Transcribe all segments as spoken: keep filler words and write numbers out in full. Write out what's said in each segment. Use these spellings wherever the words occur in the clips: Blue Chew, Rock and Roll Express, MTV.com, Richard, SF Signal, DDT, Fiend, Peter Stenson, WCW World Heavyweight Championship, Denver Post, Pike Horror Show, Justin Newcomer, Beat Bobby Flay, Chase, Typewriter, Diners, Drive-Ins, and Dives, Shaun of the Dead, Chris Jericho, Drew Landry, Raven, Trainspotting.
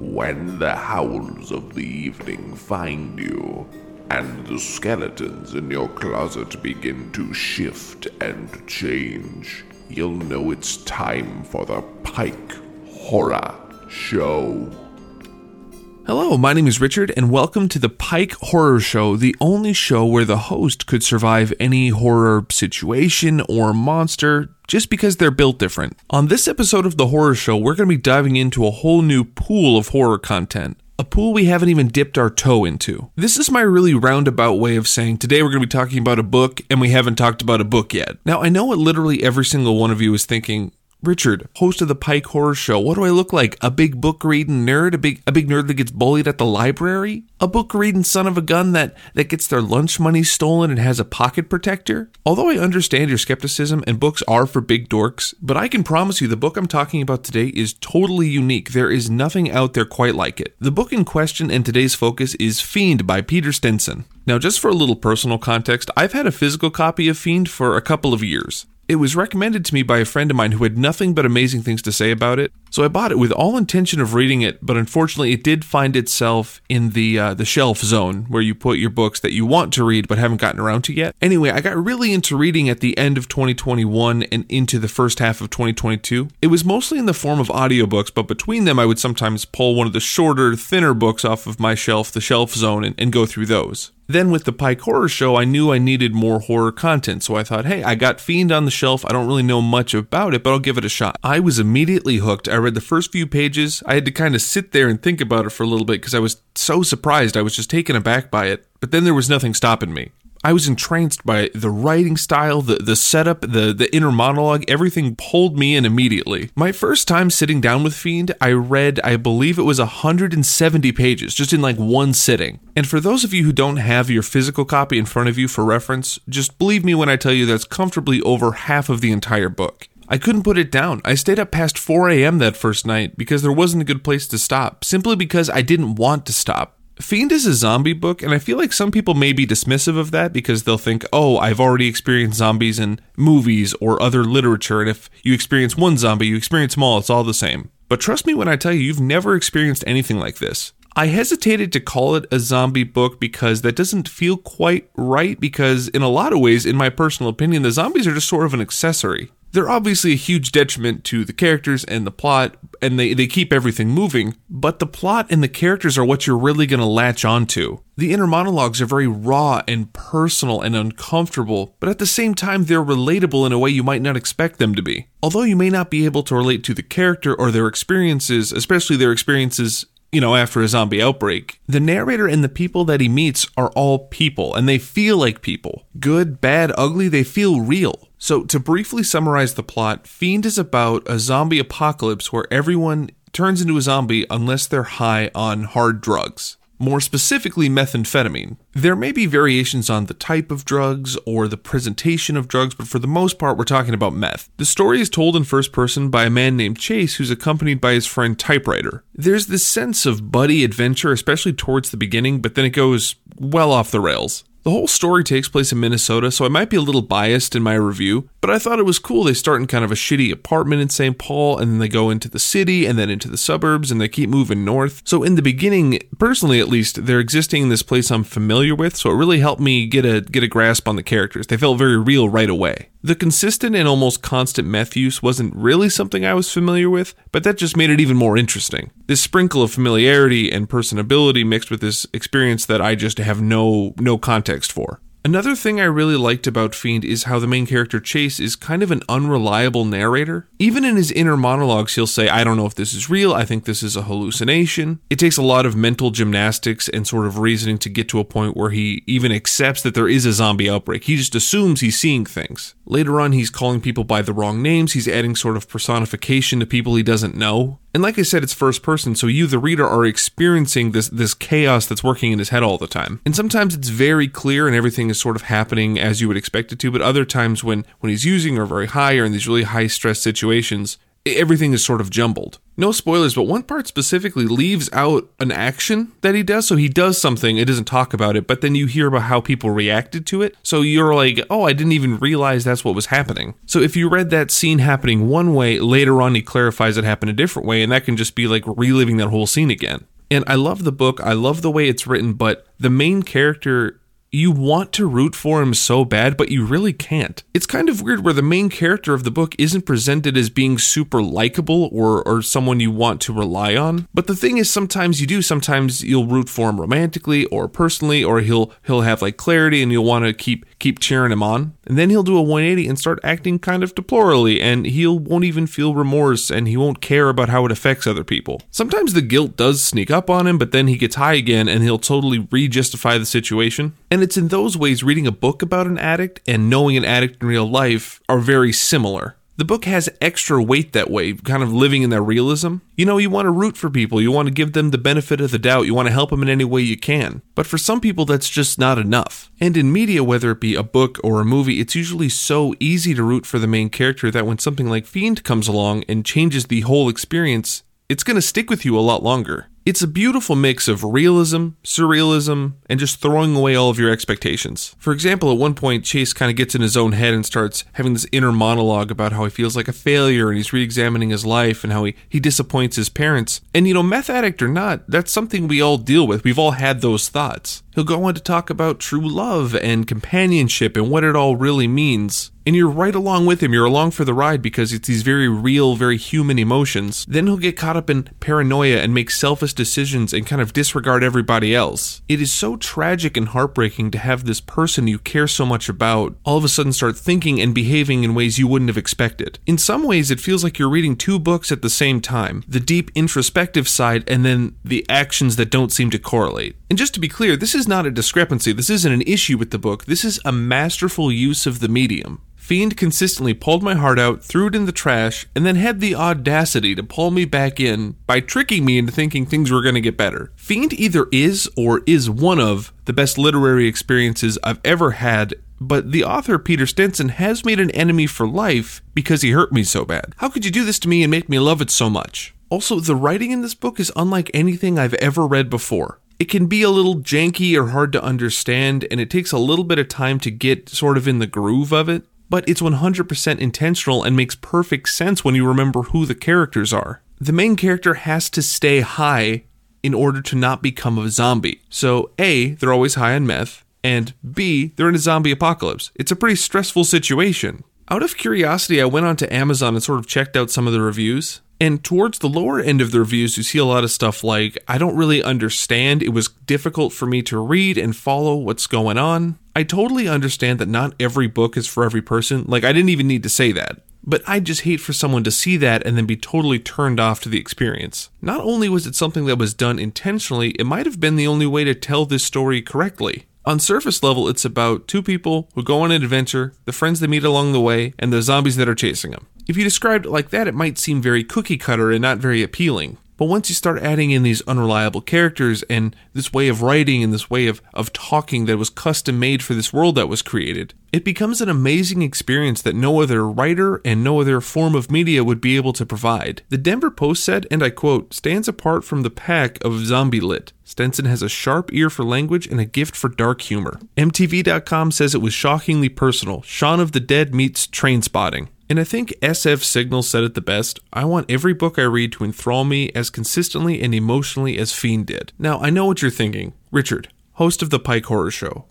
When the howls of the evening find you, and the skeletons in your closet begin to shift and change, you'll know it's time for the Pike Horror Show. Hello, my name is Richard, and welcome to the Pike Horror Show, the only show where the host could survive any horror situation or monster just because they're built different. On this episode of the Horror Show, we're going to be diving into a whole new pool of horror content, a pool we haven't even dipped our toe into. This is my really roundabout way of saying today we're going to be talking about a book, and we haven't talked about a book yet. Now, I know what literally every single one of you is thinking. Richard, host of the Pike Horror Show, what do I look like? A big book-reading nerd? A big a big nerd that gets bullied at the library? A book-reading son of a gun that, that gets their lunch money stolen and has a pocket protector? Although I understand your skepticism and books are for big dorks, but I can promise you the book I'm talking about today is totally unique. There is nothing out there quite like it. The book in question and today's focus is Fiend by Peter Stenson. Now, just for a little personal context, I've had a physical copy of Fiend for a couple of years. It was recommended to me by a friend of mine who had nothing but amazing things to say about it, so I bought it with all intention of reading it, but unfortunately it did find itself in the uh, the shelf zone, where you put your books that you want to read but haven't gotten around to yet. Anyway, I got really into reading at the end of twenty twenty-one and into the first half of twenty twenty-two. It was mostly in the form of audiobooks, but between them I would sometimes pull one of the shorter, thinner books off of my shelf, the shelf zone, and, and go through those. Then with the Pike Horror Show, I knew I needed more horror content, so I thought, hey, I got Fiend on the shelf, I don't really know much about it, but I'll give it a shot. I was immediately hooked. I read the first few pages. I had to kind of sit there and think about it for a little bit because I was so surprised. I was just taken aback by it, but then there was nothing stopping me. I was entranced by the writing style, the, the setup, the, the inner monologue, everything pulled me in immediately. My first time sitting down with Fiend, I read, I believe it was one hundred seventy pages, just in like one sitting. And for those of you who don't have your physical copy in front of you for reference, just believe me when I tell you that's comfortably over half of the entire book. I couldn't put it down. I stayed up past four a.m. that first night because there wasn't a good place to stop, simply because I didn't want to stop. Fiend is a zombie book, and I feel like some people may be dismissive of that because they'll think, oh, I've already experienced zombies in movies or other literature, and if you experience one zombie, you experience them all, it's all the same. But trust me when I tell you, you've never experienced anything like this. I hesitated to call it a zombie book because that doesn't feel quite right, because in a lot of ways, in my personal opinion, the zombies are just sort of an accessory. They're obviously a huge detriment to the characters and the plot, and they, they keep everything moving, but the plot and the characters are what you're really going to latch onto. The inner monologues are very raw and personal and uncomfortable, but at the same time they're relatable in a way you might not expect them to be. Although you may not be able to relate to the character or their experiences, especially their experiences, you know, after a zombie outbreak, the narrator and the people that he meets are all people, and they feel like people. Good, bad, ugly, they feel real. So to briefly summarize the plot, Fiend is about a zombie apocalypse where everyone turns into a zombie unless they're high on hard drugs. More specifically, methamphetamine. There may be variations on the type of drugs or the presentation of drugs, but for the most part, we're talking about meth. The story is told in first person by a man named Chase, who's accompanied by his friend Typewriter. There's this sense of buddy adventure, especially towards the beginning, but then it goes well off the rails. The whole story takes place in Minnesota, so I might be a little biased in my review, but I thought it was cool. They start in kind of a shitty apartment in Saint Paul, and then they go into the city, and then into the suburbs, and they keep moving north. So in the beginning, personally at least, they're existing in this place I'm familiar with, so it really helped me get a get a grasp on the characters. They felt very real right away. The consistent and almost constant meth use wasn't really something I was familiar with, but that just made it even more interesting. This sprinkle of familiarity and personability mixed with this experience that I just have no no context for. Another thing I really liked about Fiend is how the main character Chase is kind of an unreliable narrator. Even in his inner monologues, he'll say, I don't know if this is real, I think this is a hallucination. It takes a lot of mental gymnastics and sort of reasoning to get to a point where he even accepts that there is a zombie outbreak. He just assumes he's seeing things. Later on, he's calling people by the wrong names, he's adding sort of personification to people he doesn't know. And like I said, it's first person, so you, the reader, are experiencing this this chaos that's working in his head all the time. And sometimes it's very clear and everything is sort of happening as you would expect it to, but other times when, when he's using or very high or in these really high-stress situations, everything is sort of jumbled. no spoilers, but one part specifically leaves out an action that he does. So he does something, it doesn't talk about it, but then you hear about how people reacted to it. So you're like, oh, I didn't even realize that's what was happening. So if you read that scene happening one way, later on he clarifies it happened a different way, and that can just be like reliving that whole scene again. And I love the book, I love the way it's written, but the main character, you want to root for him so bad, but you really can't. It's kind of weird where the main character of the book isn't presented as being super likable or, or someone you want to rely on. But the thing is, sometimes you do. Sometimes you'll root for him romantically or personally, or he'll he'll have like clarity and you'll want to keep keep cheering him on. And then he'll do a one eighty and start acting kind of deplorably, and he won't even feel remorse, and he won't care about how it affects other people. Sometimes the guilt does sneak up on him, but then he gets high again and he'll totally re-justify the situation. And And it's in those ways reading a book about an addict and knowing an addict in real life are very similar. The book has extra weight that way, kind of living in that realism. You know, you want to root for people. You want to give them the benefit of the doubt. You want to help them in any way you can. But for some people, that's just not enough. And in media, whether it be a book or a movie, it's usually so easy to root for the main character that when something like Fiend comes along and changes the whole experience, it's going to stick with you a lot longer. It's a beautiful mix of realism, surrealism, and just throwing away all of your expectations. For example, at one point, Chase kind of gets in his own head and starts having this inner monologue about how he feels like a failure, and he's re-examining his life and how he, he disappoints his parents. And, you know, meth addict or not, that's something we all deal with. We've all had those thoughts. He'll go on to talk about true love and companionship and what it all really means. And you're right along with him. You're along for the ride because it's these very real, very human emotions. Then he'll get caught up in paranoia and make selfish decisions and kind of disregard everybody else. It is so tragic and heartbreaking to have this person you care so much about all of a sudden start thinking and behaving in ways you wouldn't have expected. In some ways, it feels like you're reading two books at the same time, the deep introspective side and then the actions that don't seem to correlate. And just to be clear, this is not a discrepancy. This isn't an issue with the book. This is a masterful use of the medium. Fiend consistently pulled my heart out, threw it in the trash, and then had the audacity to pull me back in by tricking me into thinking things were going to get better. Fiend either is or is one of the best literary experiences I've ever had, but the author, Peter Stenson, has made an enemy for life because he hurt me so bad. How could you do this to me and make me love it so much? Also, the writing in this book is unlike anything I've ever read before. It can be a little janky or hard to understand, and it takes a little bit of time to get sort of in the groove of it. But it's one hundred percent intentional and makes perfect sense when you remember who the characters are. The main character has to stay high in order to not become a zombie. So A, they're always high on meth, and B, they're in a zombie apocalypse. It's a pretty stressful situation. Out of curiosity, I went onto Amazon and sort of checked out some of the reviews. And towards the lower end of the reviews, you see a lot of stuff like, I don't really understand, it was difficult for me to read and follow what's going on. I totally understand that not every book is for every person, like I didn't even need to say that. But I just hate for someone to see that and then be totally turned off to the experience. Not only was it something that was done intentionally, it might have been the only way to tell this story correctly. On surface level, it's about two people who go on an adventure, the friends they meet along the way, and the zombies that are chasing them. If you described it like that, it might seem very cookie cutter and not very appealing. But once you start adding in these unreliable characters and this way of writing and this way of, of talking that was custom made for this world that was created, it becomes an amazing experience that no other writer and no other form of media would be able to provide. The Denver Post said, and I quote, stands apart from the pack of zombie lit. Stenson has a sharp ear for language and a gift for dark humor. M T V dot com says it was shockingly personal. Shaun of the Dead meets Trainspotting. And I think S F Signal said it the best. I want every book I read to enthrall me as consistently and emotionally as Fiend did. Now, I know what you're thinking. Richard, host of the Pike Horror Show.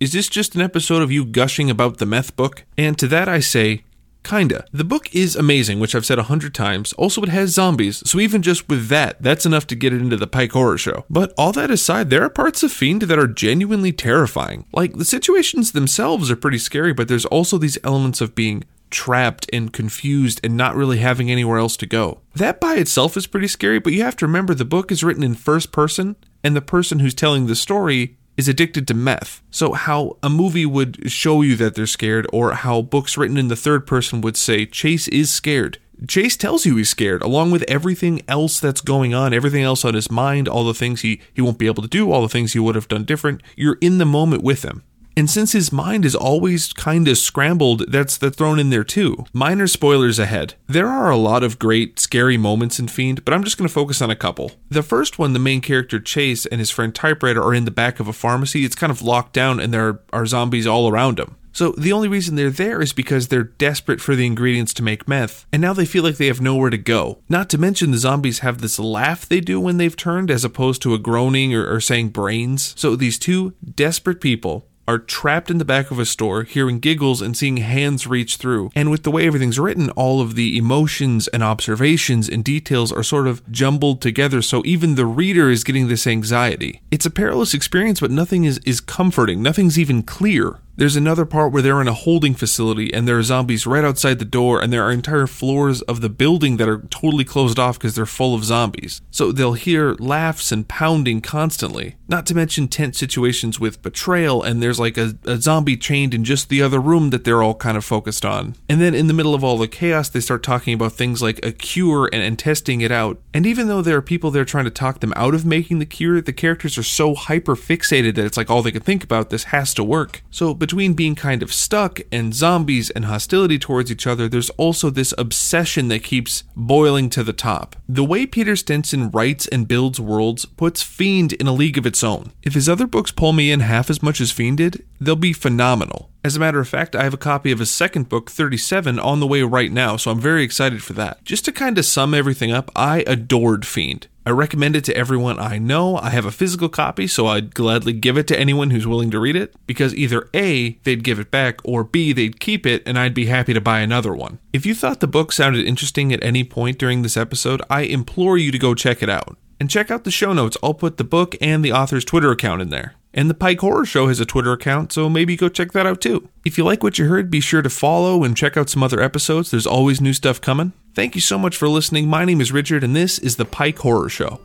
Is this just an episode of you gushing about the meth book? And to that I say, kinda. The book is amazing, which I've said a hundred times. Also, it has zombies, so even just with that, that's enough to get it into the Pike Horror Show. But all that aside, there are parts of Fiend that are genuinely terrifying. Like, the situations themselves are pretty scary, but there's also these elements of being trapped and confused and not really having anywhere else to go. That by itself is pretty scary, but you have to remember the book is written in first person, and the person who's telling the story is addicted to meth. So how a movie would show you that they're scared, or how books written in the third person would say, Chase is scared. Chase tells you he's scared, along with everything else that's going on, everything else on his mind, all the things he, he won't be able to do, all the things he would have done different. You're in the moment with him. And since his mind is always kind of scrambled, that's the thrown in there too. Minor spoilers ahead. There are a lot of great, scary moments in Fiend, but I'm just going to focus on a couple. The first one, the main character Chase and his friend Typewriter are in the back of a pharmacy. It's kind of locked down and there are zombies all around him. So the only reason they're there is because they're desperate for the ingredients to make meth, and now they feel like they have nowhere to go. Not to mention the zombies have this laugh they do when they've turned as opposed to a groaning or, or saying brains. So these two desperate people are trapped in the back of a store, hearing giggles and seeing hands reach through. And with the way everything's written, all of the emotions and observations and details are sort of jumbled together, so even the reader is getting this anxiety. It's a perilous experience, but nothing is, is comforting. Nothing's even clear. There's another part where they're in a holding facility and there are zombies right outside the door, and there are entire floors of the building that are totally closed off because they're full of zombies. So they'll hear laughs and pounding constantly, not to mention tense situations with betrayal, and there's like a, a zombie chained in just the other room that they're all kind of focused on. And then in the middle of all the chaos, they start talking about things like a cure and, and testing it out. And even though there are people there trying to talk them out of making the cure, the characters are so hyper fixated that it's like all they can think about, this has to work. So, but Between being kind of stuck and zombies and hostility towards each other, there's also this obsession that keeps boiling to the top. The way Peter Stenson writes and builds worlds puts Fiend in a league of its own. If his other books pull me in half as much as Fiend did, they'll be phenomenal. As a matter of fact, I have a copy of his second book, thirty-seven, on the way right now, so I'm very excited for that. Just to kind of sum everything up, I adored Fiend. I recommend it to everyone I know. I have a physical copy, so I'd gladly give it to anyone who's willing to read it, because either A, they'd give it back, or B, they'd keep it, and I'd be happy to buy another one. If you thought the book sounded interesting at any point during this episode, I implore you to go check it out. And check out the show notes. I'll put the book and the author's Twitter account in there. And the Pike Horror Show has a Twitter account, so maybe go check that out too. If you like what you heard, be sure to follow and check out some other episodes. There's always new stuff coming. Thank you so much for listening. My name is Richard, and this is the Pike Horror Show.